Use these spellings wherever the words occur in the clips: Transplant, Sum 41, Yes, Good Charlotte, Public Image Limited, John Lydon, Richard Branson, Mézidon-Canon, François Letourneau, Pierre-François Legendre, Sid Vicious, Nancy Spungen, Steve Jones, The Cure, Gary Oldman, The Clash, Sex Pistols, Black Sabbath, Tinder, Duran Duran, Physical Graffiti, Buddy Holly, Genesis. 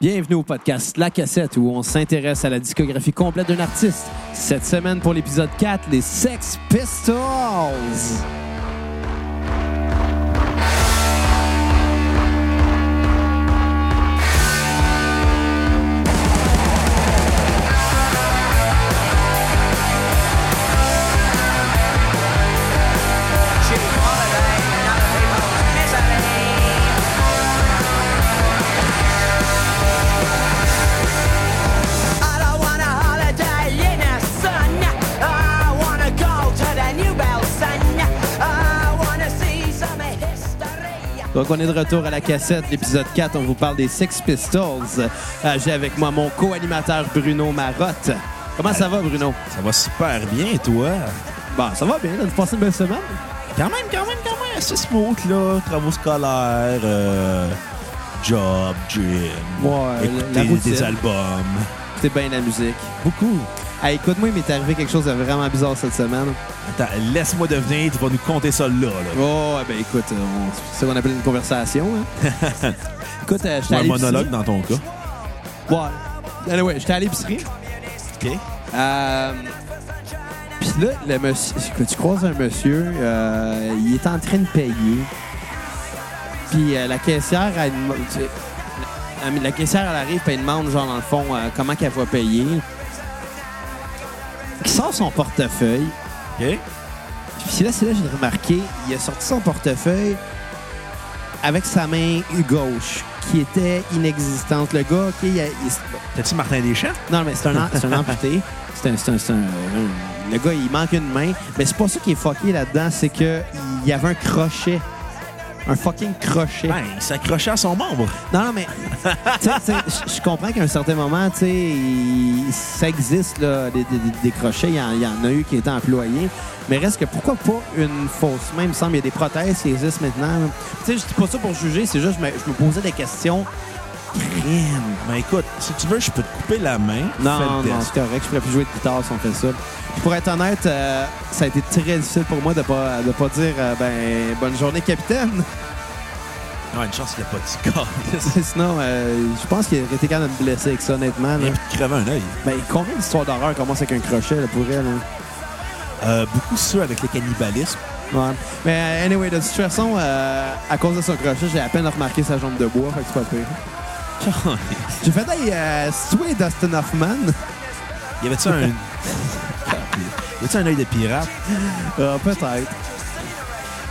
Bienvenue au podcast La Cassette, où on s'intéresse à la discographie complète d'un artiste. Cette semaine, pour l'épisode 4, les Sex Pistols! Donc, on est de retour à La Cassette, l'épisode 4. On vous parle des Sex Pistols. J'ai avec moi mon co-animateur Bruno Marotte. Comment ça va, Bruno? Ça va super bien, toi? Bah, ça va bien. T'as passé une belle semaine? Quand même. C'est smooth, là. Travaux scolaires, job, gym. Ouais, écouter des albums. Écouter bien la musique. Beaucoup. Hey, écoute-moi, il m'est arrivé quelque chose de vraiment bizarre cette semaine. Attends, laisse-moi devenir, tu vas nous compter ça là. Oh, ben écoute, c'est ce qu'on appelle une conversation. Hein? Écoute, j'étais à l'épicerie. Un monologue dans ton cas. Ouais. Anyway, j'étais à l'épicerie. OK. Puis là, le monsieur, tu croises un monsieur, il est en train de payer. Puis la caissière, elle arrive et elle demande, genre, dans le fond, comment qu'elle va payer. Il sort son portefeuille. OK. Puis là, c'est là que j'ai remarqué, il a sorti son portefeuille avec sa main gauche, qui était inexistante. Le gars, OK, t'as-tu Martin Deschamps? Non, mais c'est un amputé. Le gars, il manque une main. Mais c'est pas ça qui est fucké là-dedans, c'est qu'il y avait un crochet. Un fucking crochet. Ben, il s'accrochait à son membre. Non, mais je comprends qu'à un certain moment, tu sais, ça existe, là, des crochets. Il y en a eu qui étaient employés. Mais reste que pourquoi pas une fausse main? Il me semble qu'il y a des prothèses qui existent maintenant. Tu sais, je dis pas ça pour juger, c'est juste que je me posais des questions. Crème. Ben écoute, si tu veux, je peux te couper la main. Non, c'est correct. Je pourrais plus jouer de guitare si on fait ça. Puis pour être honnête, ça a été très difficile pour moi de pas dire bonne journée, capitaine. Non, une chance qu'il n'a pas dit corps. Sinon, je pense qu'il aurait été capable de me blesser avec ça, honnêtement. Là. Et puis de crever un œil. Ben combien d'histoires d'horreur commencent avec un crochet là, pour elle? Hein? Beaucoup ceux avec le cannibalisme. Ouais. Mais anyway, de toute façon, à cause de son crochet, j'ai à peine remarqué sa jambe de bois, fait que c'est pas pire. J'ai fait Sway Dustin Hoffman. Y avait-tu un... Y avait-tu un œil de pirate? Peut-être.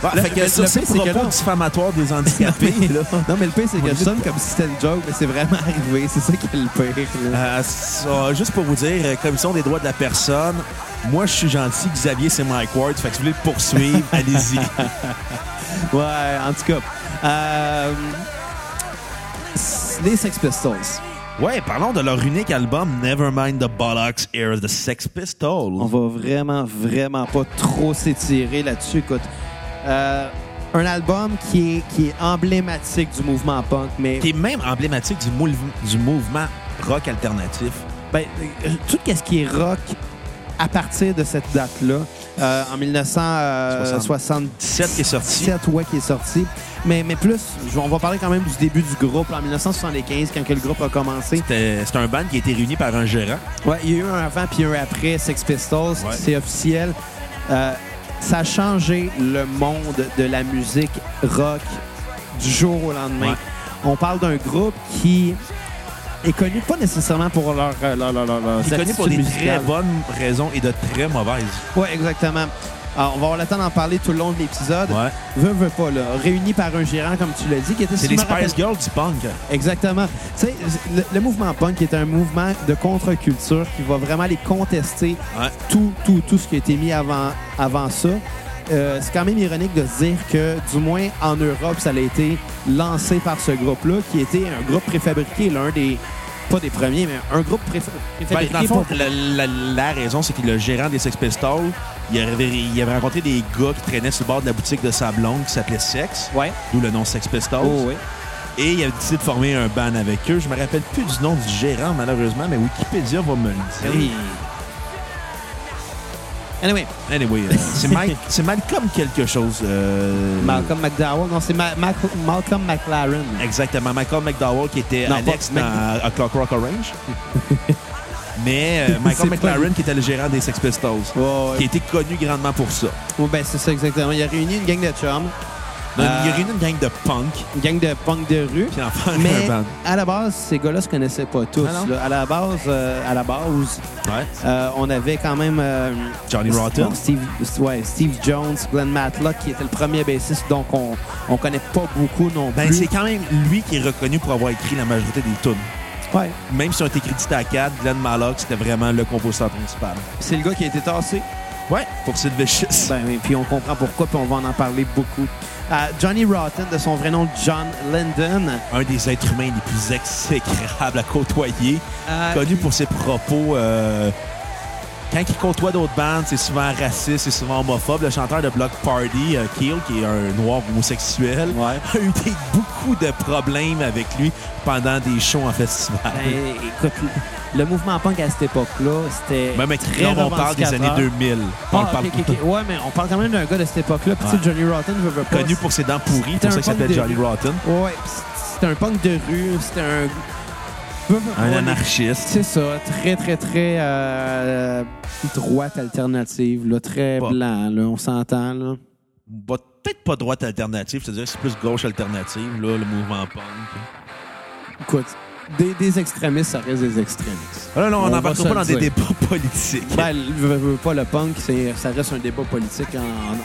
Bah, là, fait que ça, c'est le propos diffamatoire des handicapés. Là. Non, mais le pire, c'est que je sonne comme si c'était une joke, mais c'est vraiment arrivé. C'est ça qui est le pire. Juste pour vous dire, Commission des droits de la personne, moi, je suis gentil, Xavier, c'est Mike Ward. Fait que si vous voulez le poursuivre, allez-y. Ouais, en tout cas. Les Sex Pistols. Ouais, parlons de leur unique album Nevermind the Bollocks, Here's the Sex Pistols. On va vraiment pas trop s'étirer là-dessus. Écoute, un album qui est emblématique du mouvement punk, mais... Qui est même emblématique du mouvement rock alternatif. Ben, tout ce qui est rock à partir de cette date-là, en 1977 qui est sorti. 7, ouais, qui est sorti. Mais plus, on va parler quand même du début du groupe. En 1975, quand le groupe a commencé. C'était un band qui a été réuni par un gérant. Oui, il y a eu un avant puis un après Sex Pistols. Ouais. C'est officiel. Ça a changé le monde de la musique rock du jour au lendemain. Ouais. On parle d'un groupe qui est connu pas nécessairement pour leur c'est connu pour des musicale. Très bonnes raisons et de très mauvaises. Oui, exactement. Alors, on va avoir le temps d'en parler tout le long de l'épisode. Ouais. Veux pas, là. Réunis par un gérant, comme tu l'as dit, qui était... C'est les Spice Girls du punk. Exactement. Tu sais, le mouvement punk est un mouvement de contre-culture qui va vraiment aller contester tout ce qui a été mis avant ça. C'est quand même ironique de se dire que, du moins, en Europe, ça a été lancé par ce groupe-là, qui était un groupe préfabriqué, l'un des... Pas des premiers, mais un groupe préfabriqué. Dans le fond, la raison, c'est que le gérant des Sex Pistols, il avait rencontré des gars qui traînaient sur le bord de la boutique de sa blonde qui s'appelait Sex, ouais. D'où le nom Sex Pistols. Oh, ouais. Et il avait décidé de former un band avec eux. Je me rappelle plus du nom du gérant, malheureusement, mais Wikipédia va me le dire. Oui. Anyway, c'est Malcolm quelque chose. Malcolm McDowell. Non, c'est Malcolm McLaren. Exactement. Malcolm McDowell qui était Alex dans A Clockwork Orange. Mais Malcolm McLaren qui était le gérant des Sex Pistols. Oh, ouais. Qui était connu grandement pour ça. Oui, oh, ben c'est ça exactement. Il a réuni une gang de chums. Il y a eu une gang de punk. Une gang de punk de rue. Mais à la base, ces gars-là se connaissaient pas tous. Là. À la base, ouais. On avait quand même... Johnny Rotten. Steve Jones, Glenn Matlock, qui était le premier bassiste, donc on connaît pas beaucoup non plus. C'est quand même lui qui est reconnu pour avoir écrit la majorité des tunes. Ouais. Même si on était crédité à 4, Glenn Matlock, c'était vraiment le compositeur principal. C'est le gars qui a été tassé. Ouais, pour Sid Vicious. Puis on comprend pourquoi, puis on va en parler beaucoup. Johnny Rotten, de son vrai nom John Lyndon. Un des êtres humains les plus exécrables à côtoyer. Connu pour ses propos. Quand il côtoie d'autres bandes, c'est souvent raciste, c'est souvent homophobe. Le chanteur de Block Party, Kill, qui est un noir homosexuel, a eu beaucoup de problèmes avec lui pendant des shows en festival. Écoute, le mouvement punk à cette époque-là, c'était très revendicateur. On parle des années 2000. Ouais, mais on parle quand même d'un gars de cette époque-là. Puis Johnny Rotten, je veux pas. Connu pour ses dents pourries, c'est pour ça qu'il s'appelle Johnny Rotten. Ouais, c'était un punk de rue, c'était un... Un anarchiste. C'est ça, très, très, très droite alternative, là, très blanc, là, on s'entend. Là. Bah, peut-être pas droite alternative, c'est-à-dire que c'est plus gauche alternative, là, le mouvement punk. Écoute, des extrémistes, ça reste des extrémistes. Ah non, on n'embarque pas dans des débats politiques. Ben, pas le punk, ça reste un débat politique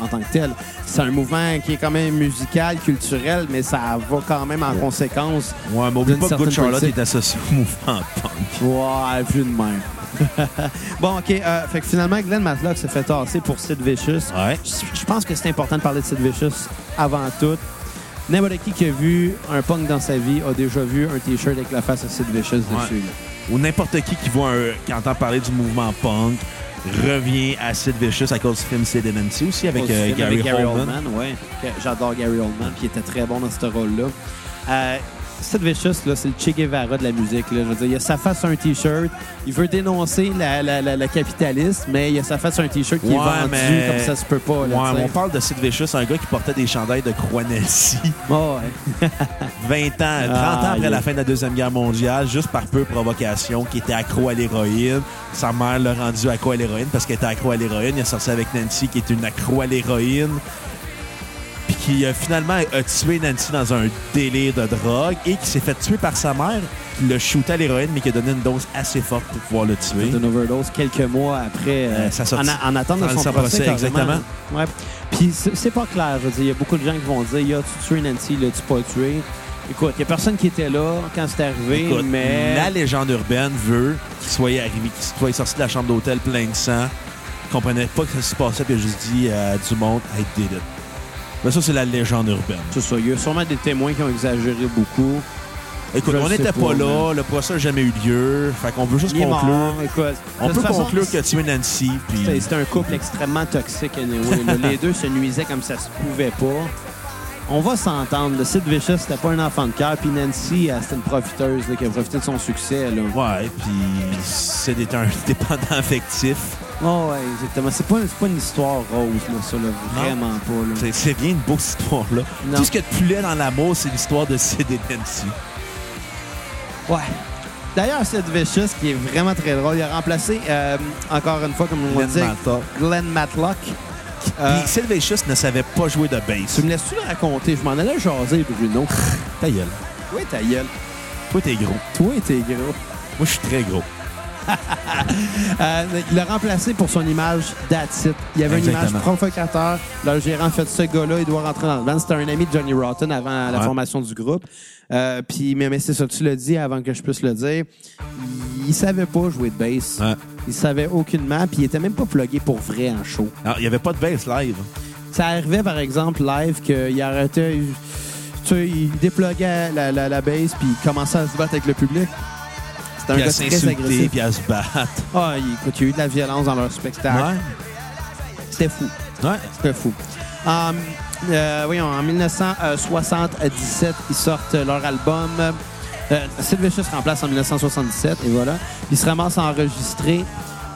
en tant que tel. C'est un mouvement qui est quand même musical, culturel, mais ça va quand même en conséquence. Ouais, mais oublie pas que Good Charlotte est associé au mouvement punk. Ouais, vu de même. Bon, OK. Fait que finalement, Glenn Matlock s'est fait tasser pour Sid Vicious. Ouais. Je pense que c'est important de parler de Sid Vicious avant tout. N'importe qui a vu un punk dans sa vie a déjà vu un T-shirt avec la face de Sid Vicious dessus. Là. Ou n'importe qui voit qui entend parler du mouvement punk revient à Sid Vicious à cause du film Sid et Nancy aussi avec Gary Oldman. Ouais. J'adore Gary Oldman qui était très bon dans ce rôle-là. Sid Vicious, là, c'est le Che Guevara de la musique. Là. Je veux dire, il a sa face sur un T-shirt. Il veut dénoncer le capitalisme, mais il a sa face sur un T-shirt qui est vendu comme ça se peut pas. Là, on parle de Sid Vicious, un gars qui portait des chandails de croix Nancy. Oh, ouais. 30 ans après la fin de la Deuxième Guerre mondiale, juste par peu provocation, qui était accro à l'héroïne. Sa mère l'a rendu accro à l'héroïne parce qu'elle était accro à l'héroïne. Il a sorti avec Nancy, qui est une accro à l'héroïne. Puis qui finalement a tué Nancy dans un délire de drogue et qui s'est fait tuer par sa mère, qui l'a shooté à l'héroïne, mais qui a donné une dose assez forte pour pouvoir le tuer. Une overdose quelques mois après, en attente de son procès. Exactement. Ouais. Puis c'est pas clair. Je veux dire, il y a beaucoup de gens qui vont dire tu tué Nancy, l'as-tu pas tué? Écoute, il n'y a personne qui était là quand c'est arrivé, mais... La légende urbaine veut qu'il soit arrivé, qu'il soit sorti de la chambre d'hôtel plein de sang. Il ne comprenait pas que ça se passait, puis il a juste dit à du monde « I did it ». Mais ça, c'est la légende urbaine. C'est ça. Il y a sûrement des témoins qui ont exagéré beaucoup. Écoute, on n'était pas là. Le procès n'a jamais eu lieu. Fait qu'on veut juste conclure. On peut conclure que tu es Nancy. Puis... C'était un couple extrêmement toxique. Anyway, les deux se nuisaient comme ça se pouvait pas. On va s'entendre. Le Sid Vicious, c'était pas un enfant de cœur. Puis Nancy, c'était une profiteuse qui a profité de son succès. Là. Ouais, puis c'était un dépendant affectif. Oh, ouais, exactement. C'est pas une histoire rose, là, ça, là. Vraiment pas, là. C'est bien une beau histoire, là. Non. Tout ce que tu l'es dans l'amour, c'est l'histoire de Sid et Nancy. Ouais. D'ailleurs, Sid Vicious, qui est vraiment très drôle, il a remplacé, encore une fois, comme on dit, Glenn Matlock. Puis Sid Vicious ne savait pas jouer de bass. Tu me laisses-tu le raconter? Je m'en allais jaser, Bruno. Ta gueule. Oui, ta gueule. Toi, t'es gros. Moi, je suis très gros. Il l'a remplacé pour son image That's It. Il y avait une image provocateur. Leur gérant fait ce gars-là, il doit rentrer dans le band. C'était un ami de Johnny Rotten avant la formation du groupe. Mais c'est ça, tu l'as dit avant que je puisse le dire. Il savait pas jouer de bass. Ouais. Il savait aucunement, puis il était même pas plugué pour vrai en show. Alors, il n'y avait pas de bass live. Ça arrivait, par exemple, live, qu'il arrêtait. Tu sais, il dépluguait la bass, puis il commençait à se battre avec le public. C'était un gars très agressif. Puis à se battre. Ah, écoute, il y a eu de la violence dans leur spectacle. Ouais. C'était fou. Ouais. C'était fou. En 1977, ils sortent leur album. Sid Vicious remplace en 1977, et voilà. Ils se ramassent à enregistrer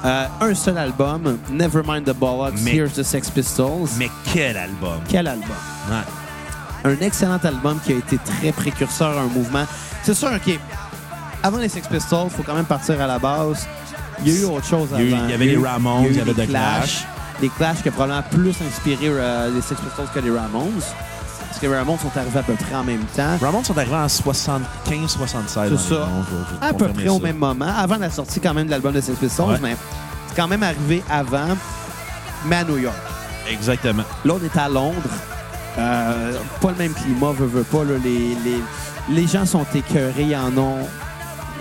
Un seul album, Nevermind the Bollocks, Here's the Sex Pistols. Mais quel album! Quel album! Ouais. Un excellent album qui a été très précurseur à un mouvement. C'est sûr, OK, avant les Sex Pistols, il faut quand même partir à la base. Il y a eu autre chose avant. Il y avait les Ramones, il y avait The Clash. Les Clash qui a probablement plus inspiré les Sex Pistols que les Ramones. Parce que les Ramones sont arrivés à peu près en même temps. Ramones sont arrivés en 75-76. C'est ça. À peu près au même moment. Avant la sortie quand même de l'album de Sex Pistols, mais c'est quand même arrivé avant, mais à New York. Exactement. L'autre est à Londres. Pas le même climat, veut pas. Là, les gens sont écœurés, ils en ont...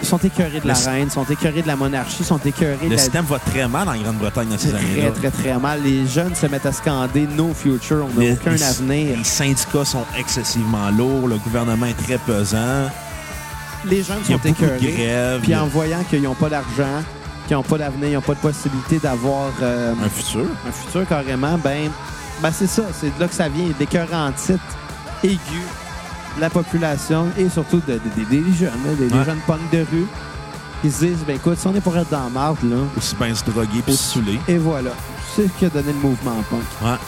Ils sont écœurés de la reine, sont écœurés de la monarchie, sont écœurés de la... Le système va très mal en Grande-Bretagne dans ces années-là. Très, très, très mal. Les jeunes se mettent à scander « No future », on n'a aucun avenir. Les syndicats sont excessivement lourds, le gouvernement est très pesant. Les jeunes sont écœurés, puis en voyant qu'ils n'ont pas d'argent, qu'ils n'ont pas d'avenir, ils n'ont pas de possibilité d'avoir... un futur. Un futur, carrément. Ben c'est ça. C'est de là que ça vient. Des cœurantite aiguës. La population et surtout des jeunes, des jeunes punks de rue, qui se disent, ben écoute, si on est pour être dans la marde, là... Aussi bien se droguer puis se saouler. Et voilà. C'est ce qui a donné le mouvement punk. Ouais.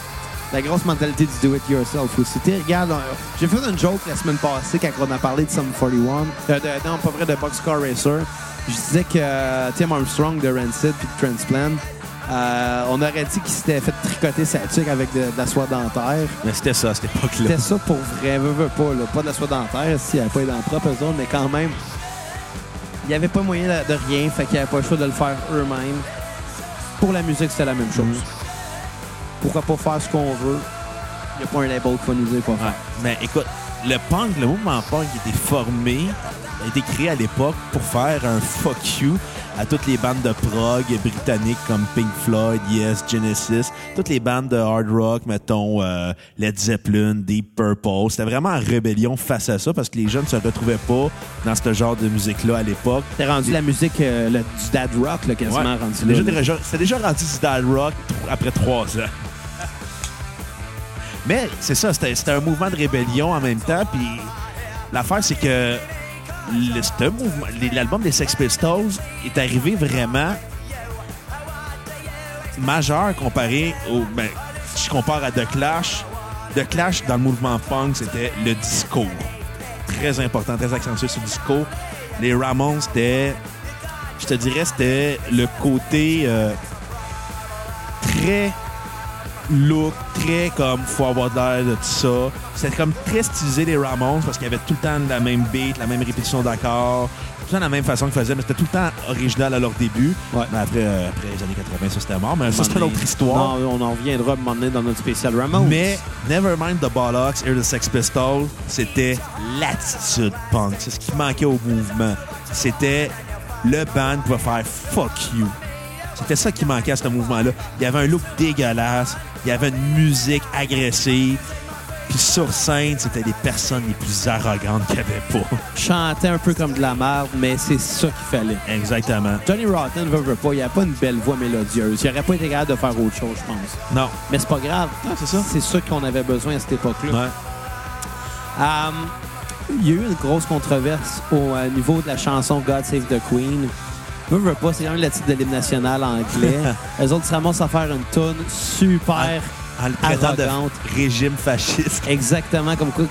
La grosse mentalité du do-it-yourself aussi. Tu regarde, j'ai fait une joke la semaine passée quand on a parlé de Sum 41. Non, pas vrai, de Boxcar Racer. Je disais que Tim Armstrong de Rancid puis de Transplant, on aurait dit qu'il s'était fait tricoter sa tuque avec de la soie dentaire. Mais c'était ça à cette époque-là. C'était ça pour vrai, veux pas, là. Pas de la soie dentaire, s'il n'y avait pas les dents propres, eux autres, mais quand même, il n'y avait pas moyen de rien, fait qu'il n'y avait pas le choix de le faire eux-mêmes. Pour la musique, c'était la même chose. Pourquoi pas faire ce qu'on veut? Il n'y a pas un label qui va nous dire quoi faire. Mais écoute, le punk, le mouvement punk était formé, a été créé à l'époque pour faire un fuck you à toutes les bandes de prog britanniques comme Pink Floyd, Yes, Genesis, toutes les bandes de hard rock, mettons Led Zeppelin, Deep Purple. C'était vraiment en rébellion face à ça parce que les jeunes se retrouvaient pas dans ce genre de musique-là à l'époque. C'était rendu la musique du dad rock, là, quasiment rendu là. C'était déjà rendu du dad rock après 3 ans. Mais c'est ça, c'était un mouvement de rébellion en même temps. Puis l'affaire, c'est que l'album des Sex Pistols est arrivé vraiment majeur comparé au... Ben, si je compare à The Clash, The Clash, dans le mouvement punk, c'était le disco. Très important, très accentué sur le disco. Les Ramones, c'était... Je te dirais, c'était le côté très... look, très comme faut avoir l'air de tout ça. C'était comme très stylisé les Ramones parce qu'il y avait tout le temps la même beat, la même répétition d'accords, tout le temps la même façon qu'ils faisaient, mais c'était tout le temps original à leur début. Ouais. Mais après les années 80, ça c'était mort. Mais ça, c'est une autre histoire. Non, on en reviendra à un moment donné dans notre spécial Ramones. Mais Nevermind the Bollocks, Here's the Sex Pistols, c'était l'attitude punk. C'est ce qui manquait au mouvement. C'était le band qui va faire fuck you. C'était ça qui manquait à ce mouvement-là. Il y avait un look dégueulasse. Il y avait une musique agressive. Puis sur scène, c'était les personnes les plus arrogantes qu'il n'y avait pas. Chantait un peu comme de la merde, mais c'est ça qu'il fallait. Exactement. Johnny Rotten ne veut pas. Il n'y a pas une belle voix mélodieuse. Il n'aurait pas été capable de faire autre chose, je pense. Non. Mais c'est pas grave. Non, c'est ça. C'est ça qu'on avait besoin à cette époque-là. Ouais. Il y a eu une grosse controverse au niveau de la chanson God Save the Queen. Veux pas, c'est quand même le titre de l'hymne national anglais. Eux autres se ramassent à faire une toune super arrogante. De régime fasciste. Exactement, comme quoi,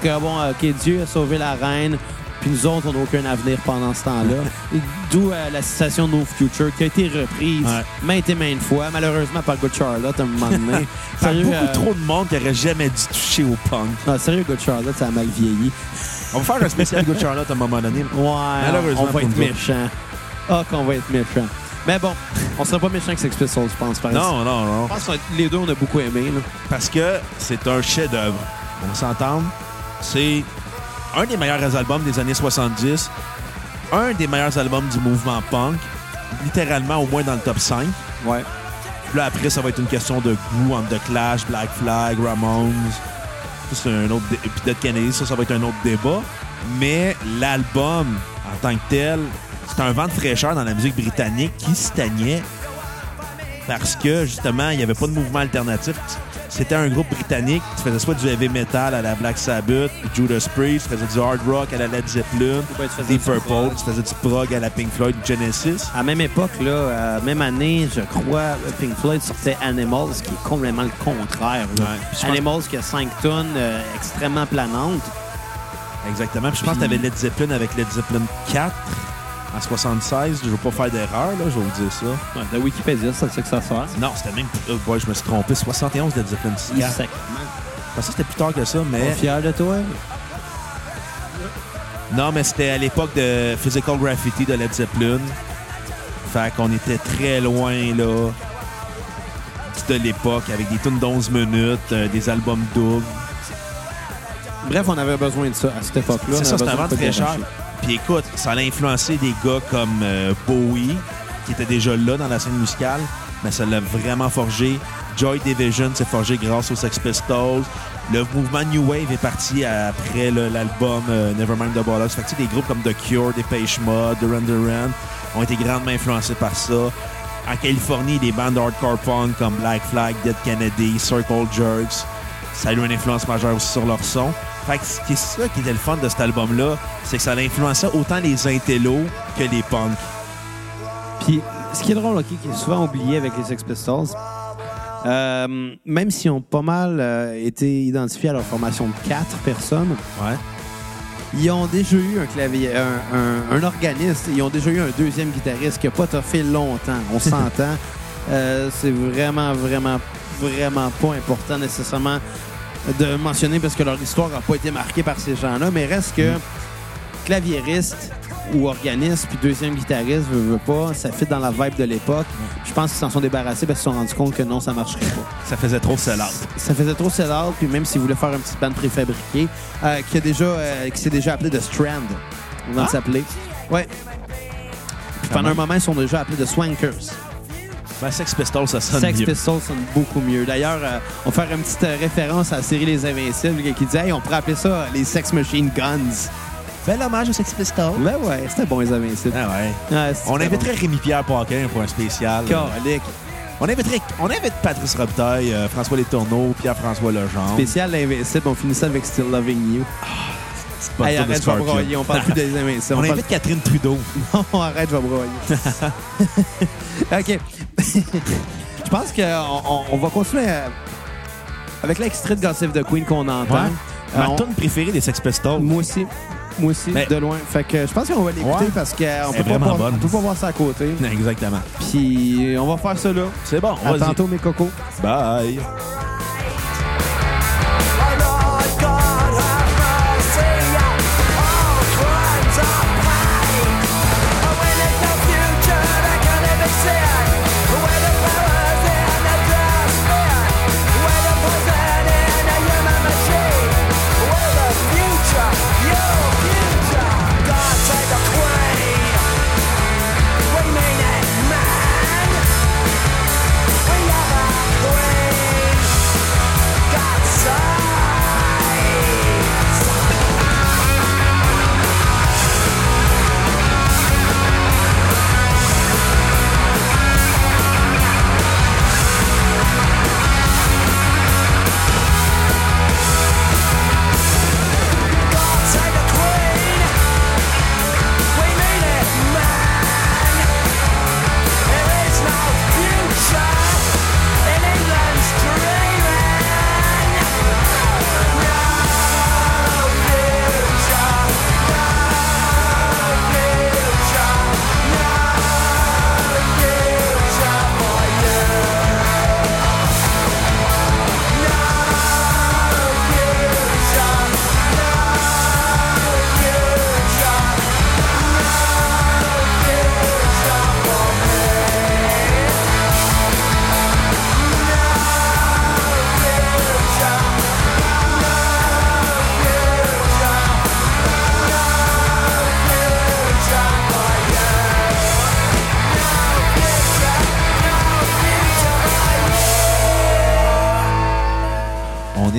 Dieu a sauvé la reine, puis nous autres, on n'a aucun avenir pendant ce temps-là. D'où la citation No Future, qui a été reprise maintes et maintes fois, malheureusement par Good Charlotte à un moment donné. Par beaucoup trop de monde qui n'aurait jamais dû toucher au punk. Non, sérieux, Good Charlotte, ça a mal vieilli. On va faire un spécial Good Charlotte à un moment donné. Ouais, on va être méchant. Ah, qu'on va être méchant. Mais bon, on sera pas méchant que Sex Pistols, je pense. Non. Je pense que les deux, on a beaucoup aimé. Là. Parce que c'est un chef-d'œuvre. On s'entend. C'est un des meilleurs albums des années 70. Un des meilleurs albums du mouvement punk. Littéralement, au moins dans le top 5. Ouais. Puis là, après, ça va être une question de goût entre The Clash, Black Flag, Ramones. C'est un autre... Et puis Dead Kennedy, ça va être un autre débat. Mais l'album, en tant que tel... C'est un vent de fraîcheur dans la musique britannique qui stagnait parce que, justement, il n'y avait pas de mouvement alternatif c'était un groupe britannique qui faisait soit du heavy metal à la Black Sabbath, Judas Priest, qui faisait du hard rock à la Led Zeppelin, Deep Purple, qui faisait du prog à la Pink Floyd, Genesis. À la même époque, là, même année, je crois, Pink Floyd sortait Animals, qui est complètement le contraire. Ouais. Animals qui a 5 tonnes, extrêmement planantes. Exactement. Puis je pense que tu avais Led Zeppelin avec Led Zeppelin 4 en 76. Je ne veux pas faire d'erreur, là, je vais vous dire ça. Ouais, la Wikipédia, c'est ça que ça sert. Non, c'était même... ouais, je me suis trompé. 71 Led Zeppelin 4. Exactement. Je pensais que c'était plus tard que ça, mais... T'es fier de toi? Non, mais c'était à l'époque de Physical Graffiti de Led Zeppelin. Fait qu'on était très loin, là, de l'époque, avec des tunes d'11 minutes, des albums doubles. Bref, on avait besoin de ça à cette époque-là. C'est ça, c'était vraiment très cher. Puis écoute, ça allait influencer des gars comme Bowie, qui était déjà là dans la scène musicale, mais ça l'a vraiment forgé. Joy Division s'est forgé grâce aux Sex Pistols. Le mouvement New Wave est parti après l'album Nevermind the Bollocks. Fait que, tu sais, des groupes comme The Cure, Depeche Mode, Duran Duran ont été grandement influencés par ça. En Californie, des bandes hardcore punk comme Black Flag, Dead Kennedy, Circle Jerks, ça a eu une influence majeure aussi sur leur son. Fait que c'est ça qui était le fun de cet album-là, c'est que ça l'influençait autant les intellos que les punks. Puis, ce qui est drôle, qui est souvent oublié avec les Sex Pistols, même s'ils ont pas mal été identifiés à leur formation de 4 personnes, ouais, ils ont déjà eu un clavier, un organiste, ils ont déjà eu un deuxième guitariste qui n'a pas toffé longtemps, on s'entend. C'est vraiment, vraiment, vraiment pas important nécessairement de mentionner parce que leur histoire n'a pas été marquée par ces gens-là, mais reste que claviériste ou organiste puis deuxième guitariste, veut pas, ça fit dans la vibe de l'époque. Je pense qu'ils s'en sont débarrassés parce qu'ils se sont rendus compte que non, ça marcherait pas. Ça faisait trop sell-out. Ça faisait trop sell-out, puis même s'ils voulaient faire une petite bande préfabriquée, qui s'est déjà appelée The Strand. On va s'appeler. Ouais. Puis pendant un moment, ils sont déjà appelés The Swankers. Ben, Sex Pistols, ça sonne mieux. Sex Pistols sonne beaucoup mieux. D'ailleurs, on va faire une petite référence à la série Les Invincibles qui dit « Hey, on pourrait appeler ça les Sex Machine Guns ». Bel hommage aux Sex Pistols. Ben ouais, c'était bon, les Invincibles. Ah ouais. On inviterait Rémi-Pierre Paquin pour un spécial. Calique. On invite Patrice Robitaille, François Letourneau, Pierre-François Legendre. Spécial L'Invincible, on finit ça avec Still Loving You. Ah, c'est pas hey, arrête, je vais broyer, on parle plus des Invincibles. On invite Catherine Trudeau. Non, arrête, je vais broyer. OK. Je pense qu'on va continuer avec l'extrait de God Save the Queen qu'on entend. Ouais. Ma tune préférée des Sex Pistols. Moi aussi, mais de loin. Fait que je pense qu'on va l'écouter parce qu'on peut pas voir ça à côté. Exactement. Puis on va faire ça là. C'est bon. À tantôt, mes cocos. Bye.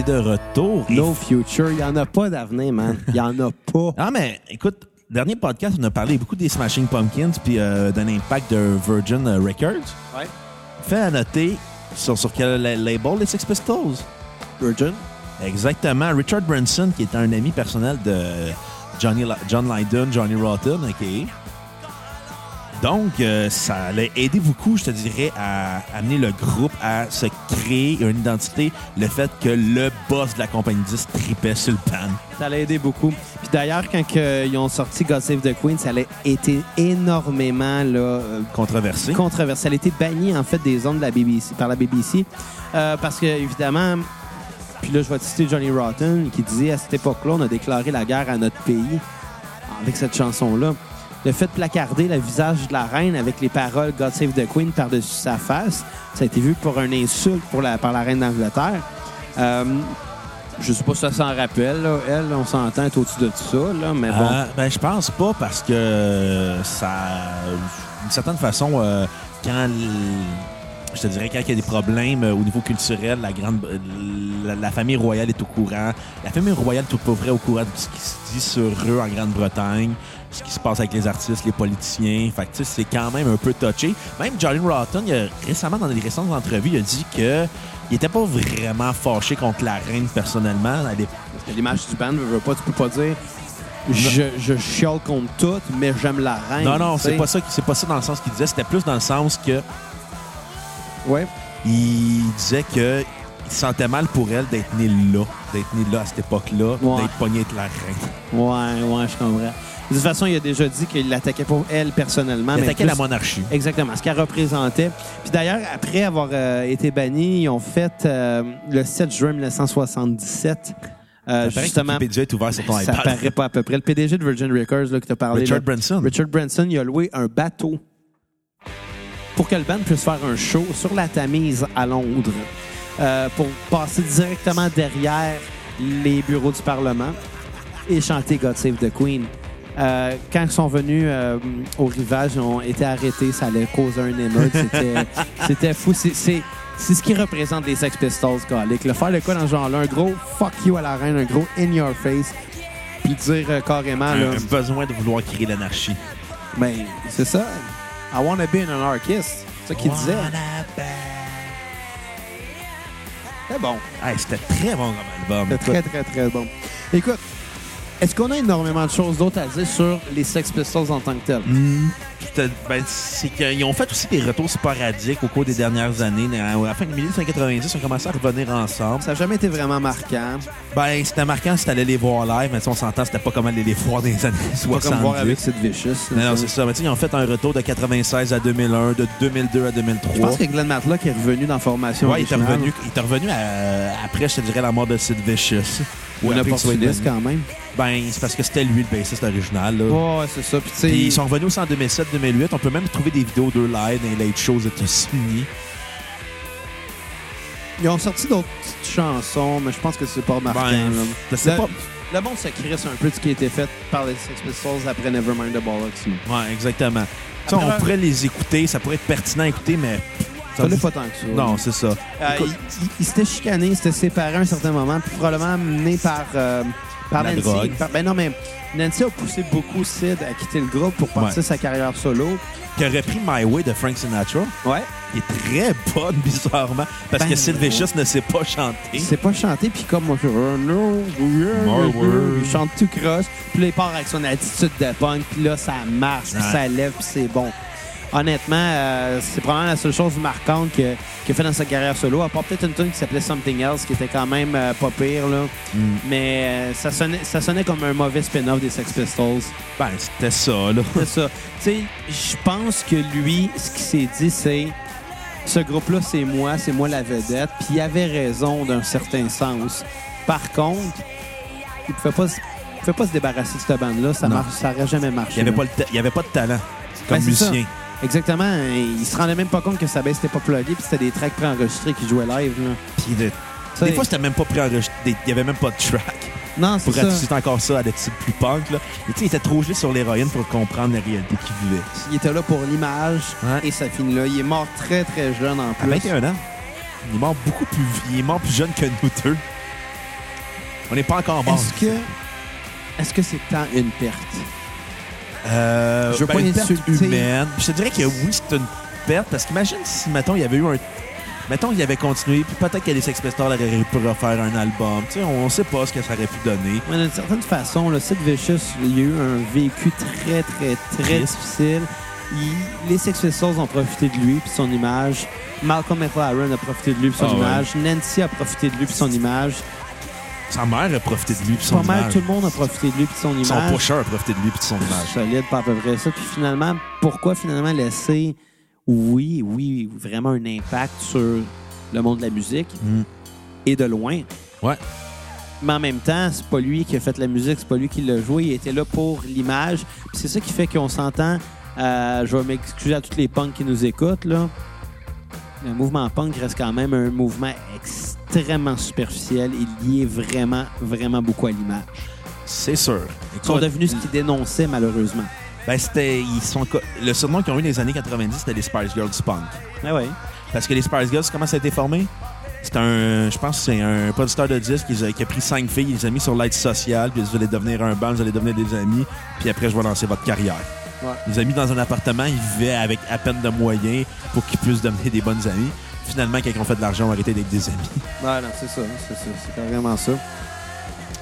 De retour. No future. Il n'y en a pas d'avenir, man. Il n'y en a pas. Non, mais écoute, dernier podcast, on a parlé beaucoup des Smashing Pumpkins puis d'un impact de Virgin Records. Ouais. Fait à noter Sur quel label, les Sex Pistols? Virgin. Exactement. Richard Branson, qui était un ami personnel de John Lydon, Johnny Rotten. OK. Donc, ça l'a aidé beaucoup, je te dirais, à amener le groupe à se créer une identité. Le fait que le boss de la compagnie 10 tripait sur le pan. Ça l'a aidé beaucoup. Puis d'ailleurs, quand ils ont sorti God Save the Queen, ça a été énormément là, controversé. Controversé. Ça a été banni, en fait, des ondes de la BBC, par la BBC. Parce que, évidemment... Puis là, je vais citer Johnny Rotten qui disait, à cette époque-là, on a déclaré la guerre à notre pays avec cette chanson-là. Le fait de placarder le visage de la reine avec les paroles « God Save the Queen » par-dessus sa face, ça a été vu pour une insulte par la reine d'Angleterre. Je sais pas si ça s'en rappelle. Là. Elle, on s'entend être au-dessus de tout ça. Là, mais bon. Ben, je pense pas parce que ça... D'une certaine façon, quand... Je te dirais, quand il y a des problèmes au niveau culturel, la famille royale est au courant. La famille royale est tout pour vrai au courant de ce qui se dit sur eux en Grande-Bretagne, ce qui se passe avec les artistes, les politiciens. Fait que, tu sais, c'est quand même un peu touché. Même Johnny Rotten, il a, récemment, dans des récentes entrevues, il a dit que il était pas vraiment fâché contre la reine personnellement. Parce que l'image du band, tu peux pas dire... Je chiale contre tout, mais j'aime la reine. Non, c'est pas ça. C'est pas ça dans le sens qu'il disait. C'était plus dans le sens que... Ouais. Il disait qu'il sentait mal pour elle d'être née là à cette époque-là, ouais. D'être pognée avec la reine. Ouais, je comprends. De toute façon, il a déjà dit qu'il l'attaquait pas elle personnellement. Il attaquait la monarchie. Exactement, ce qu'elle représentait. Puis d'ailleurs, après avoir été banni, ils ont fait le 7 juin 1977... justement, que Wikipédia est ouvert sur ton iPad. Ça paraît pas à peu près. Le PDG de Virgin Records là, que tu as parlé... Richard Branson, il a loué un bateau pour que le band puisse faire un show sur la Tamise à Londres pour passer directement derrière les bureaux du Parlement et chanter God Save the Queen. Quand ils sont venus au rivage, ils ont été arrêtés. Ça allait causer un émeute. C'était fou. C'est ce qui représente les Sex Pistols, calique. Le faire le quoi dans ce genre-là? Un gros « fuck you » à la reine, un gros « in your face », puis dire carrément... Un besoin de vouloir créer l'anarchie. Ben, c'est ça. I wanna be an anarchist. C'est ça qu'il disait. C'était bon. Hey, c'était très bon comme album. C'était très, très, très bon. Écoute, est-ce qu'on a énormément de choses d'autres à dire sur les Sex Pistols en tant que tels? Ben, c'est qu'ils ont fait aussi des retours sporadiques au cours des dernières années. À la fin de 1990, on commençait à revenir ensemble. Ça n'a jamais été vraiment marquant. Ben, c'était marquant si t'allais les voir live, mais on s'entend, c'était pas comme aller les voir dans les années 70. Pas comme voir avec Sid Vicious. Non, c'est ça. Mais tu sais, ils ont fait un retour de 96 à 2001, de 2002 à 2003. Je pense que Glenn Matlock est revenu dans la formation. Ouais, il est revenu après, je te dirais, la mort de Sid Vicious. Ou un opportuniste quand même. Ben, c'est parce que c'était lui le bassiste original. Là. Ouais, c'est ça. Puis ils sont revenus aussi en 2007-2008. On peut même trouver des vidéos d'eux live dans les late shows et tout signé. Ils ont sorti d'autres petites chansons, mais je pense que c'est pas marquant. Le monde se crisse un peu de ce qui a été fait par les Sex Pistols après Nevermind the Bollocks. Ouais, exactement. Après, on pourrait les écouter, ça pourrait être pertinent à écouter, mais... Ça pas tant que ça. Non, c'est ça. Ils s'étaient chicanés, ils s'étaient séparés à un certain moment, puis probablement amenés par Nancy. Drogue. Mais Nancy a poussé beaucoup Sid à quitter le groupe pour partir sa carrière solo. Qui a repris My Way de Frank Sinatra. Ouais. Qui est très bonne, bizarrement, parce que Sid Vicious ne sait pas chanter. Il ne sait pas chanter, puis comme moi, il chante tout croche, puis là, il part avec son attitude de punk, puis là, ça marche, puis ça lève, puis c'est bon. Honnêtement, c'est probablement la seule chose marquante qu'il a fait dans sa carrière solo, à part peut-être une tune qui s'appelait Something Else, qui était quand même pas pire, là. Mais ça sonnait comme un mauvais spin-off des Sex Pistols. Ben, c'était ça, là. C'était ça. Tu sais, je pense que lui, ce qu'il s'est dit, c'est ce groupe-là, c'est moi la vedette, puis il avait raison d'un certain sens. Par contre, il pouvait pas se débarrasser de cette bande-là, ça n'aurait jamais marché. Il n'y avait pas de talent, comme Lucien. Exactement. Il se rendait même pas compte que sa baisse n'était pas pluggée, puis c'était des tracks préenregistrés qui jouaient live. Là. Puis des fois, c'était même pas préenregistré. Il y avait même pas de track. Non, c'est ça. Pour rajouter encore ça à des types plus punk. Là. Et il était trop juste sur l'héroïne pour comprendre la réalité qu'il vivait. Il était là pour l'image, et ça finit là. Il est mort très, très jeune en plus. À 21 ans. Il est mort beaucoup plus vieux. Il est mort plus jeune que nous deux. On n'est pas encore mort. Est-ce que c'est tant une perte? Je veux pas une perte humaine. Je te dirais que oui, c'est une perte. Parce qu'imagine si, mettons, il y avait eu un mettons qu'il avait continué, puis peut-être que les Sex Pistols auraient pu refaire un album. Tu sais, on sait pas ce que ça aurait pu donner. Mais d'une certaine façon, le Sid Vicious, il y a eu un vécu très, très, très difficile. Les Sex Pistols ont profité de lui puis son image. Malcolm McLaren a profité de lui puis son image. Ouais. Nancy a profité de lui puis son image. Sa mère a profité de lui puis son image. Tout le monde a profité de lui puis son image. Son pusher a profité de lui puis de son image. Solide, pas à peu près ça. Puis finalement, pourquoi finalement laisser, oui, vraiment un impact sur le monde de la musique et de loin. Ouais. Mais en même temps, c'est pas lui qui a fait la musique, c'est pas lui qui l'a joué. Il était là pour l'image. Puis c'est ça qui fait qu'on s'entend. Je vais m'excuser à tous les punks qui nous écoutent, là. Le mouvement punk reste quand même un mouvement extrêmement superficiel et lié vraiment, vraiment beaucoup à l'image. C'est sûr. Ils sont devenus ce qu'ils dénonçaient, malheureusement. Ben, c'était... Le surnom qu'ils ont eu dans les années 90, c'était les Spice Girls du punk. Ah oui. Parce que les Spice Girls, comment ça a été formé? Je pense que c'est un producteur de disques qui a pris 5 filles, il les a mis sur l'aide sociale, puis ils allaient devenir un band, ils allaient devenir des amis, puis après, je vais lancer votre carrière. Ouais. Il les a mis dans un appartement, ils vivaient avec à peine de moyens pour qu'ils puissent devenir des bonnes amies. Finalement, quand ils ont fait de l'argent, ont arrêté d'être des amis. Ouais, non, c'est ça. C'est carrément ça.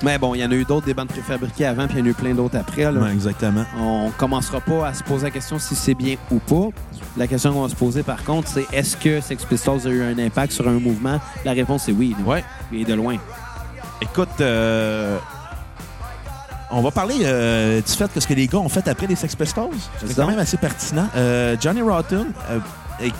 Mais bon, il y en a eu d'autres, des bandes préfabriquées avant, puis il y en a eu plein d'autres après. Là. Ouais, exactement. On commencera pas à se poser la question si c'est bien ou pas. La question qu'on va se poser, par contre, c'est est-ce que Sex Pistols a eu un impact sur un mouvement? La réponse est oui. Ouais. Et de loin. Écoute, on va parler du fait que ce que les gars ont fait après les Sex Pistols. C'est quand même assez pertinent. Johnny Rotten et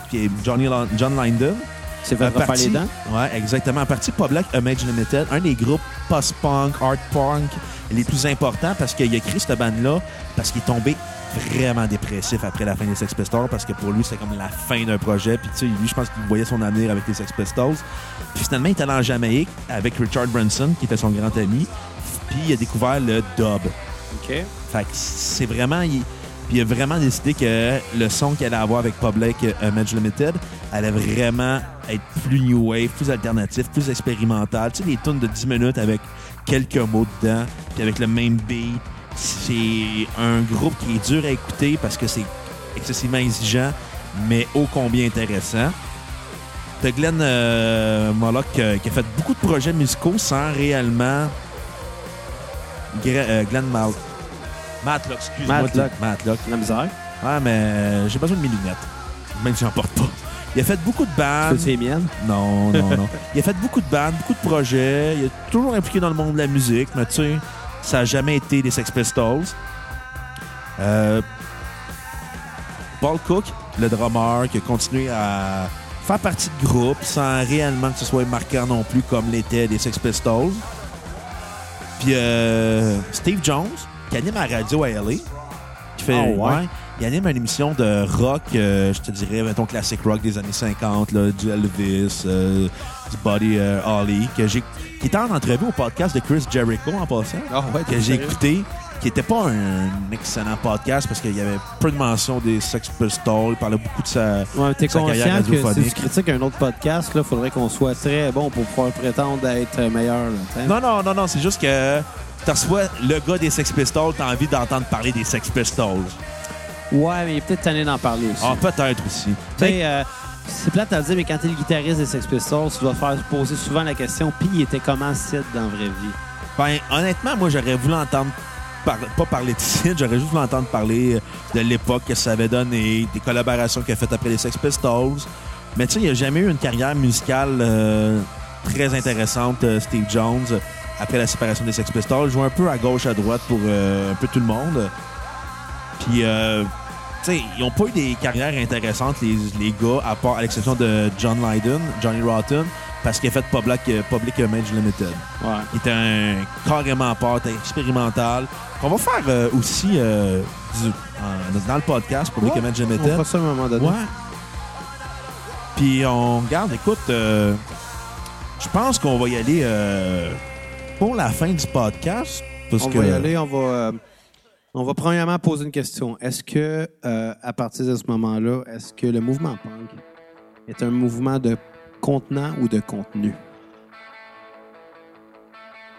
John Lydon. C'est fait refaire les dents. Oui, exactement. En partie de Public Image Limited, un des groupes post-punk, hard-punk les plus importants parce qu'il a créé cette bande-là parce qu'il est tombé vraiment dépressif après la fin des Sex Pistols parce que pour lui, c'était comme la fin d'un projet. Puis, tu sais, lui, je pense qu'il voyait son avenir avec les Sex Pistols. Puis, finalement, il est allé en Jamaïque avec Richard Branson, qui était son grand ami. Puis il a découvert le dub. OK. Fait que c'est vraiment... Puis il a vraiment décidé que le son qu'il allait avoir avec Public Image Limited allait vraiment être plus new wave, plus alternatif, plus expérimental. Tu sais, des tunes de 10 minutes avec quelques mots dedans, puis avec le même beat. C'est un groupe qui est dur à écouter parce que c'est excessivement exigeant, mais ô combien intéressant. T'as Glenn Matlock qui a fait beaucoup de projets musicaux sans réellement... Glenn Matlock, excuse-moi. Matlock. La misère. Ouais, mais j'ai besoin de mes lunettes. Même si j'en porte pas. Il a fait beaucoup de bandes. Est-ce que c'est les miennes? Non. Il a fait beaucoup de bandes, beaucoup de projets. Il est toujours impliqué dans le monde de la musique, mais tu sais, ça n'a jamais été des Sex Pistols. Paul Cook, le drummer, qui a continué à faire partie de groupe sans réellement que ce soit marquant non plus comme l'était des Sex Pistols. Puis Steve Jones, qui anime à la radio à L.A. Qui fait, il anime une émission de rock, je te dirais, mettons, classique rock des années 50, là, du Elvis, du Buddy Holly, qui était en entrevue au podcast de Chris Jericho, en passant, que j'ai écouté, qui n'était pas un excellent podcast parce qu'il y avait peu de mentions des Sex Pistols, il parlait beaucoup de sa, sa carrière radiophonique. Que si tu critiques un autre podcast, il faudrait qu'on soit très bon pour pouvoir prétendre être meilleur. Non, c'est juste que tu reçois le gars des Sex Pistols, tu as envie d'entendre parler des Sex Pistols. Ouais, mais il est peut-être tanné d'en parler aussi. Ah, peut-être aussi. C'est plate à dire, mais quand t'es le guitariste des Sex Pistols, tu dois faire poser souvent la question, puis il était comment Sid dans la vraie vie? Ben, honnêtement, moi, j'aurais voulu entendre pas parler de Sid, j'aurais juste voulu entendre parler de l'époque que ça avait donné, des collaborations qu'il a faites après les Sex Pistols. Mais tu sais, il n'a jamais eu une carrière musicale très intéressante, Steve Jones, après la séparation des Sex Pistols. Il jouait un peu à gauche, à droite pour un peu tout le monde. Puis, tu sais, ils n'ont pas eu des carrières intéressantes, les gars, à l'exception de John Lydon, Johnny Rotten, parce qu'il a fait Public Image Limited. Ouais. Il était carrément à part, expérimental. On va faire aussi dans le podcast Public Image Limited. On fera ça à un moment donné. Ouais. Puis, on regarde, écoute, je pense qu'on va y aller pour la fin du podcast. On va premièrement poser une question. Est-ce que, à partir de ce moment-là, est-ce que le mouvement punk est un mouvement de contenant ou de contenu?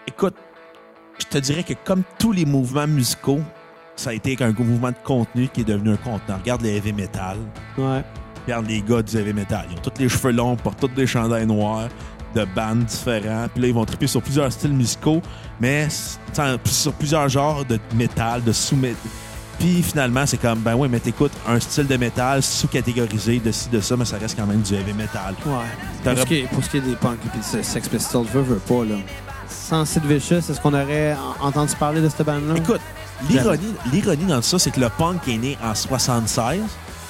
Écoute, je te dirais que comme tous les mouvements musicaux, ça a été un mouvement de contenu qui est devenu un contenant. Regarde le heavy metal. Ouais. regarde les gars du heavy metal. Ils ont tous les cheveux longs, portent tous des chandails noirs de bandes différents. Puis là, ils vont triper sur plusieurs styles musicaux, mais sur plusieurs genres de métal, de sous-métal. Puis finalement, c'est comme, ben oui, mais t'écoutes un style de métal sous-catégorisé de ci, de ça, mais ça reste quand même du heavy metal. Ouais. Pour ce qui est des punks et des Sex Pistols, veut pas, là. Sans Sid Vicious, est-ce qu'on aurait entendu parler de cette bande-là? Écoute, l'ironie dans ça, c'est que le punk est né en 1976,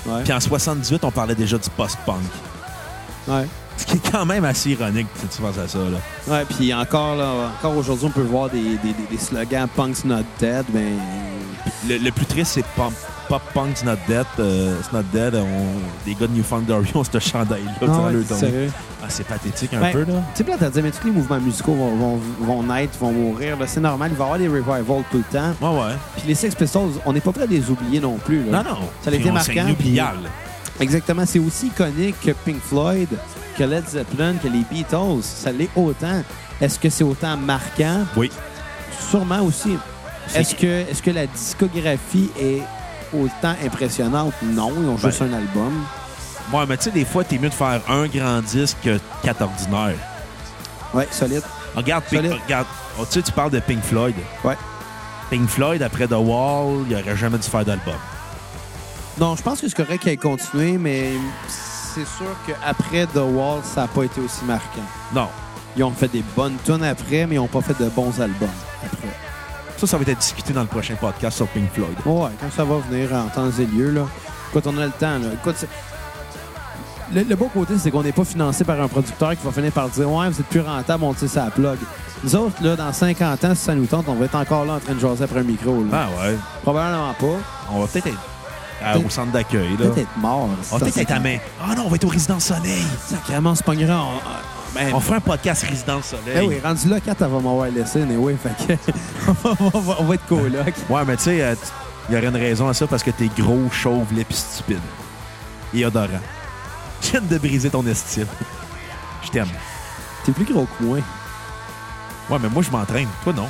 puis en 1978, on parlait déjà du post-punk. Ouais. Ce qui est quand même assez ironique, si tu penses à ça, là. Ouais, puis encore aujourd'hui, on peut voir des slogans « Punk's not dead », mais... Le plus triste, c'est Pop Punk's Not Dead. It's Not Dead. Les gars de Newfoundland ont ce chandail-là. C'est pathétique un peu. Tu sais, plate à dire, mais tous les mouvements musicaux vont naître, vont mourir. Là, c'est normal. Il va y avoir des revivals tout le temps. Ouais, ouais. Puis les Sex Pistols, on n'est pas prêt à les oublier non plus. Là. Non, non. Ça a été marquant. C'est inoubliable. Puis... Exactement. C'est aussi iconique que Pink Floyd, que Led Zeppelin, que les Beatles. Ça l'est autant. Est-ce que c'est autant marquant? Oui. Sûrement aussi. Est-ce que la discographie est autant impressionnante? Non, ils ont juste un album. Ouais, mais tu sais, des fois, t'es mieux de faire un grand disque que quatre ordinaires. Ouais, solide. Regarde, tu sais, tu parles de Pink Floyd. Ouais. Pink Floyd, après The Wall, il n'aurait jamais dû faire d'album. Non, je pense que c'est correct qu'il ait continué, mais c'est sûr qu'après The Wall, ça n'a pas été aussi marquant. Non. Ils ont fait des bonnes tunes après, mais ils n'ont pas fait de bons albums après. Ça va être discuté dans le prochain podcast sur Pink Floyd. Ouais, quand ça va venir en temps et lieu, là. Écoute, on a le temps, là. Écoute, le beau côté, c'est qu'on n'est pas financé par un producteur qui va finir par dire « Ouais, vous êtes plus rentable, on tire sa plug. » Nous autres, là, dans 50 ans, si ça nous tente, on va être encore là en train de jaser après un micro, là. Ah ouais. Probablement pas. On va peut-être être au centre d'accueil, là. Peut-être être mort. On va peut-être être à main. Ah non, on va être au Résidence Soleil. Sacrément, on se pognera. On fera un podcast Résidence Soleil. Eh oui, rendu là, 4, elle va m'avoir laissé, mais oui, fait que on va être coloc. Ouais, mais tu sais, il y aurait une raison à ça parce que t'es gros, chauve, laid pis stupide. Et odorant. Je viens de briser ton estime. Je t'aime. T'es plus gros que moi. Ouais, mais moi, je m'entraîne. Toi, non.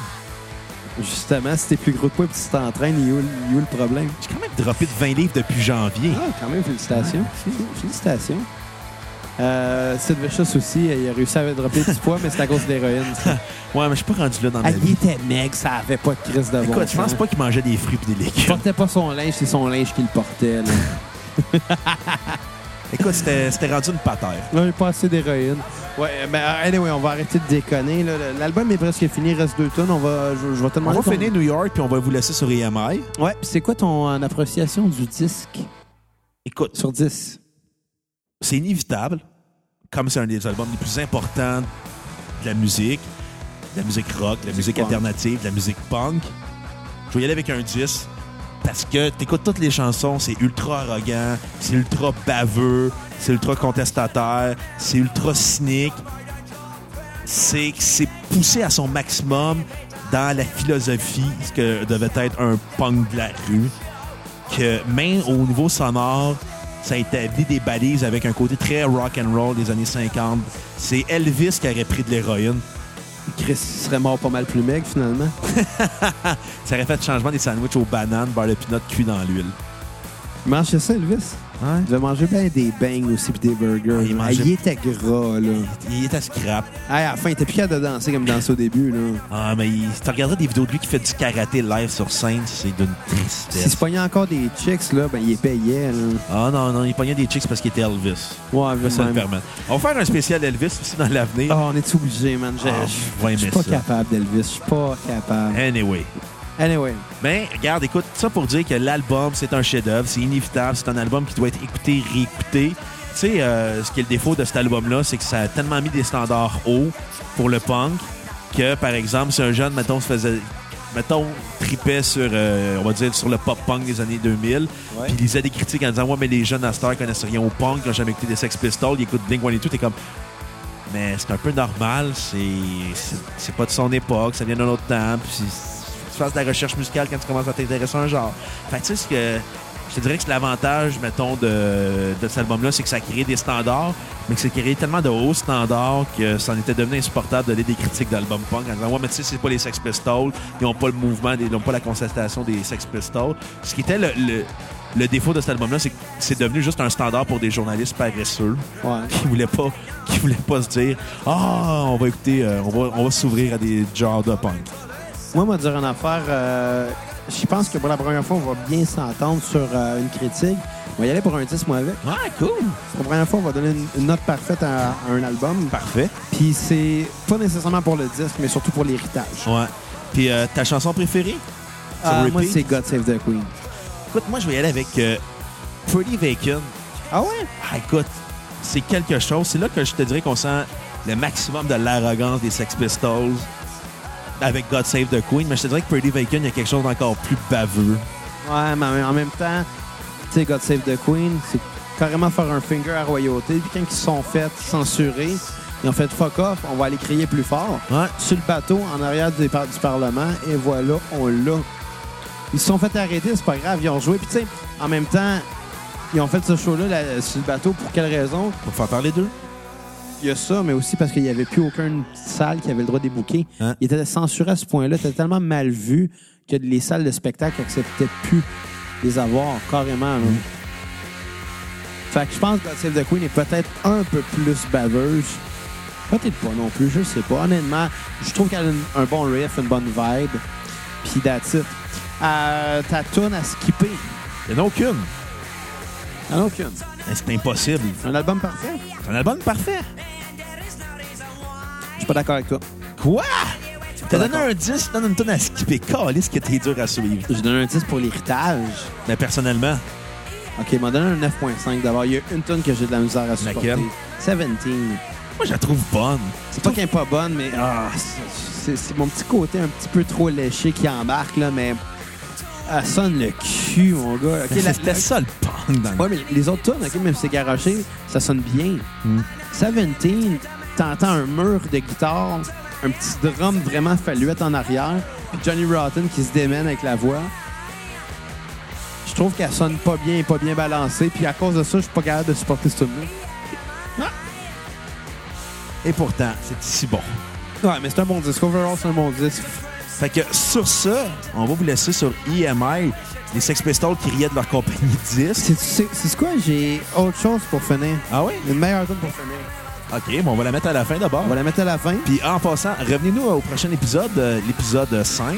Justement, si t'es plus gros que moi et si t'entraînes, il y a où le problème? J'ai quand même droppé de 20 livres depuis janvier. Ah, quand même, félicitations. Ah. Félicitations. Sid Vicious aussi, il a réussi à dropper du poids, mais c'est à cause de l'héroïne. Ouais, mais je suis pas rendu là dans ma vie. Il était maigre, ça avait pas de crise de ventre. Je pense pas qu'il mangeait des fruits et des légumes. Il portait pas son linge, c'est son linge qui le portait. Là. Écoute, c'était rendu une patère. Là, j'ai pas assez d'héroïne. Ouais, mais anyway, on va arrêter de déconner. Là. L'album est presque fini, il reste 2 tunes. Je vais te demander. On va finir New York, puis on va vous laisser sur EMI. Ouais, puis c'est quoi ton appréciation du disque? Écoute. Sur 10. C'est inévitable, comme c'est un des albums les plus importants de la musique rock, de la musique alternative, de la musique punk. Je vais y aller avec un 10 parce que t'écoutes toutes les chansons, c'est ultra arrogant, c'est ultra baveux, c'est ultra contestataire, c'est ultra cynique. C'est poussé à son maximum dans la philosophie, ce que devait être un punk de la rue, que même au niveau sonore, ça a établi des balises avec un côté très rock and roll des années 50. C'est Elvis qui aurait pris de l'héroïne. Chris serait mort pas mal plus maigre, finalement. Ça aurait fait le changement des sandwichs aux bananes, beurre de pinot cuit dans l'huile. Il mangeait ça, Elvis? Ouais. Il a mangé bien des bangs aussi pis des burgers. Il était gras, là. Il était scrap. Hey, à la fin, il était plus capable de danser comme il dansait au début, là. Ah, mais si tu regarderas des vidéos de lui qui fait du karaté live sur scène, c'est d'une tristesse. S'il se pognait encore des chicks, là, ben il les payait, là. Ah non, il pognait des chicks parce qu'il était Elvis. Ouais, Elvis, ça le permet. On va faire un spécial Elvis aussi dans l'avenir. Ah, on est obligé, man. Je suis pas capable d'Elvis. Je suis pas capable. Anyway. Ben, regarde, écoute, ça pour dire que l'album, c'est un chef-d'œuvre, c'est inévitable, c'est un album qui doit être écouté, réécouté. Tu sais, ce qui est le défaut de cet album-là, c'est que ça a tellement mis des standards hauts pour le punk que, par exemple, si un jeune, mettons, tripait sur, on va dire, sur le pop-punk des années 2000, puis il lisait des critiques en disant « Ouais, mais les jeunes à cette heure connaissent rien au punk, ils n'ont jamais écouté des Sex Pistols, ils écoutent Blink-182, t'es comme... » Mais c'est un peu normal, c'est pas de son époque, ça vient d'un autre temps, puis... Fasse de la recherche musicale quand tu commences à t'intéresser à un genre. Fait que tu sais, ce que je te dirais que c'est l'avantage, mettons, de cet album-là, c'est que ça a créé des standards, mais que c'est créé tellement de hauts standards que ça en était devenu insupportable de lire des critiques d'albums punk en disant « Ouais, mais tu sais, c'est pas les Sex Pistols, ils n'ont pas le mouvement, ils n'ont pas la constatation des Sex Pistols. » Ce qui était le Le défaut de cet album-là, c'est que c'est devenu juste un standard pour des journalistes paresseux qui voulaient pas se dire « Ah, on va écouter, on va s'ouvrir à des genres de punk. » Moi, je vais dire une affaire. Je pense que pour la première fois, on va bien s'entendre sur une critique. On va y aller pour un 10, moi, avec. Ah, cool! Pour la première fois, on va donner une note parfaite à un album. Parfait. Puis c'est pas nécessairement pour le disque, mais surtout pour l'héritage. Ouais. Puis ta chanson préférée? Moi, c'est God Save the Queen. Écoute, moi, je vais y aller avec Pretty Vacant. Ah ouais? Ah, écoute, c'est quelque chose. C'est là que je te dirais qu'on sent le maximum de l'arrogance des Sex Pistols avec God Save the Queen. Mais je te dirais que Pretty Vacant, il y a quelque chose d'encore plus baveux. Ouais, mais en même temps, tu sais, God Save the Queen, c'est carrément faire un finger à royauté. Puis quand ils se sont fait censurer, ils ont fait « fuck off, on va aller crier plus fort ouais. » sur le bateau, en arrière du Parlement. Et voilà, on l'a. Ils se sont fait arrêter, c'est pas grave, ils ont joué. Puis, tu sais, en même temps, ils ont fait ce show-là là, sur le bateau. Pour quelle raison? Pour faire parler d'eux. Il y a ça, mais aussi parce qu'il n'y avait plus aucune salle qui avait le droit de débooker. Hein? Ils étaient censurés à ce point-là. C'était tellement mal vu que les salles de spectacle n'acceptaient plus les avoir, carrément. Là. Fait que je pense que God Save the Queen est peut-être un peu plus baveuse. Peut-être pas non plus, je sais pas. Honnêtement, je trouve qu'elle a un bon riff, une bonne vibe. Puis, that's it. Ta toune à skipper. Il n'y en a aucune. Il n'y en a aucune. Mais c'est impossible. Un album parfait. C'est un album parfait. Je suis pas d'accord avec toi. Quoi? T'as donné un 10, tu donnes une toune à skipper. Calisse que t'es dur à suivre. J'ai donné un 10 pour l'héritage. Mais personnellement. OK, il m'a donné un 9.5 d'abord. Il y a une toune que j'ai de la misère à supporter. Laquelle? 17. Moi, je la trouve bonne. C'est pas qu'elle n'est pas bonne, mais c'est mon petit côté un petit peu trop léché qui embarque, là, mais... Elle sonne le cul, mon gars. Okay, c'était ça, le punk. Ouais, mais les autres tunes, okay, même si c'est garoché, ça sonne bien. Mm. 17, t'entends un mur de guitare, un petit drum vraiment falluette en arrière, puis Johnny Rotten qui se démène avec la voix. Je trouve qu'elle sonne pas bien balancée, puis à cause de ça, je suis pas capable de supporter ce tune-là. Ah. Et pourtant, c'est si bon. Ouais, mais c'est un bon disque. Overall, c'est un bon disque. Fait que sur ça, on va vous laisser sur EMI, les Sex Pistols qui riaient de leur compagnie de disques. C'est quoi? J'ai autre chose pour finir. Ah oui? Une meilleure tune pour finir. OK, bon, on va la mettre à la fin d'abord. On va la mettre à la fin. Puis en passant, revenez-nous au prochain épisode, l'épisode 5.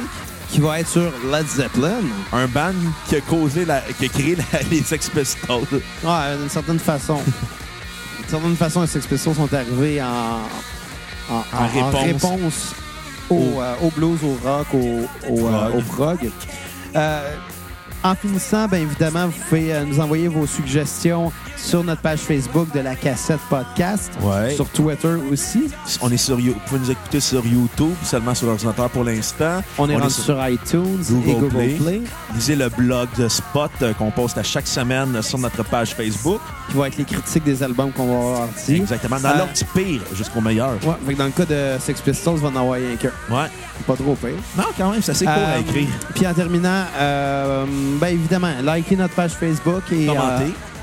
Qui va être sur Led Zeppelin. Un band qui a créé les Sex Pistols. Ouais, d'une certaine façon. D'une certaine façon, les Sex Pistols sont arrivés en réponse. Au blues, au rock, au prog. En finissant, bien évidemment, vous pouvez nous envoyer vos suggestions sur notre page Facebook de La Cassette Podcast, sur Twitter aussi. Vous pouvez nous écouter sur YouTube, seulement sur l'ordinateur pour l'instant. On est sur iTunes et Google Play. Lisez le blog de Spot qu'on poste à chaque semaine sur notre page Facebook. Qui va être les critiques des albums qu'on va avoir ici. Exactement, dans l'ordre du pire jusqu'au meilleur. Ouais, fait que dans le cas de Sex Pistols, on va en envoyer un cœur. Ouais. C'est pas trop pire. Non, quand même, c'est assez court à écrire. Puis en terminant... bien évidemment, likez notre page Facebook et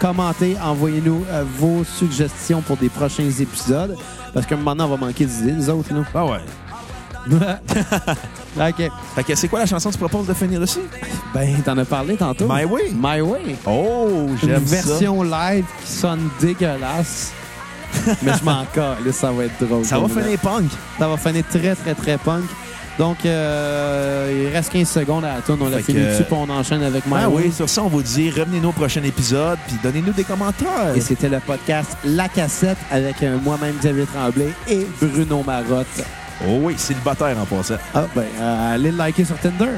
commentez, envoyez-nous vos suggestions pour des prochains épisodes. Parce que maintenant, on va manquer d'idées, nous autres. Nous. Ah ouais. OK. Fait que c'est quoi la chanson que tu proposes de finir aussi? Ben, t'en as parlé tantôt. My Way. My Way. Oh, j'aime ça. Une version live qui sonne dégueulasse. Mais je m'en calisse, ça va être drôle. Ça va finir punk. Ça va finir très, très, très punk. Donc, il reste 15 secondes à la tourne. On l'a fini dessus, puis on enchaîne avec My Way. Oui, sur ça, on vous dit, revenez-nous au prochain épisode, puis donnez-nous des commentaires. Et c'était le podcast La Cassette avec moi-même, Xavier Tremblay, et Bruno Marotte. Oh oui, célibataire en passant. Ah, ben, allez le liker sur Tinder.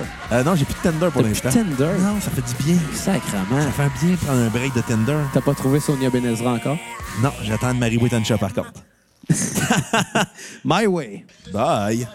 Non, j'ai plus de Tinder pour l'instant. Plus de Tinder? Non, ça fait du bien. Sacrement. Ça fait bien prendre un break de Tinder. T'as pas trouvé Sonia Benezra encore? Non, j'attends de Mary Witancha par contre. My Way. Bye.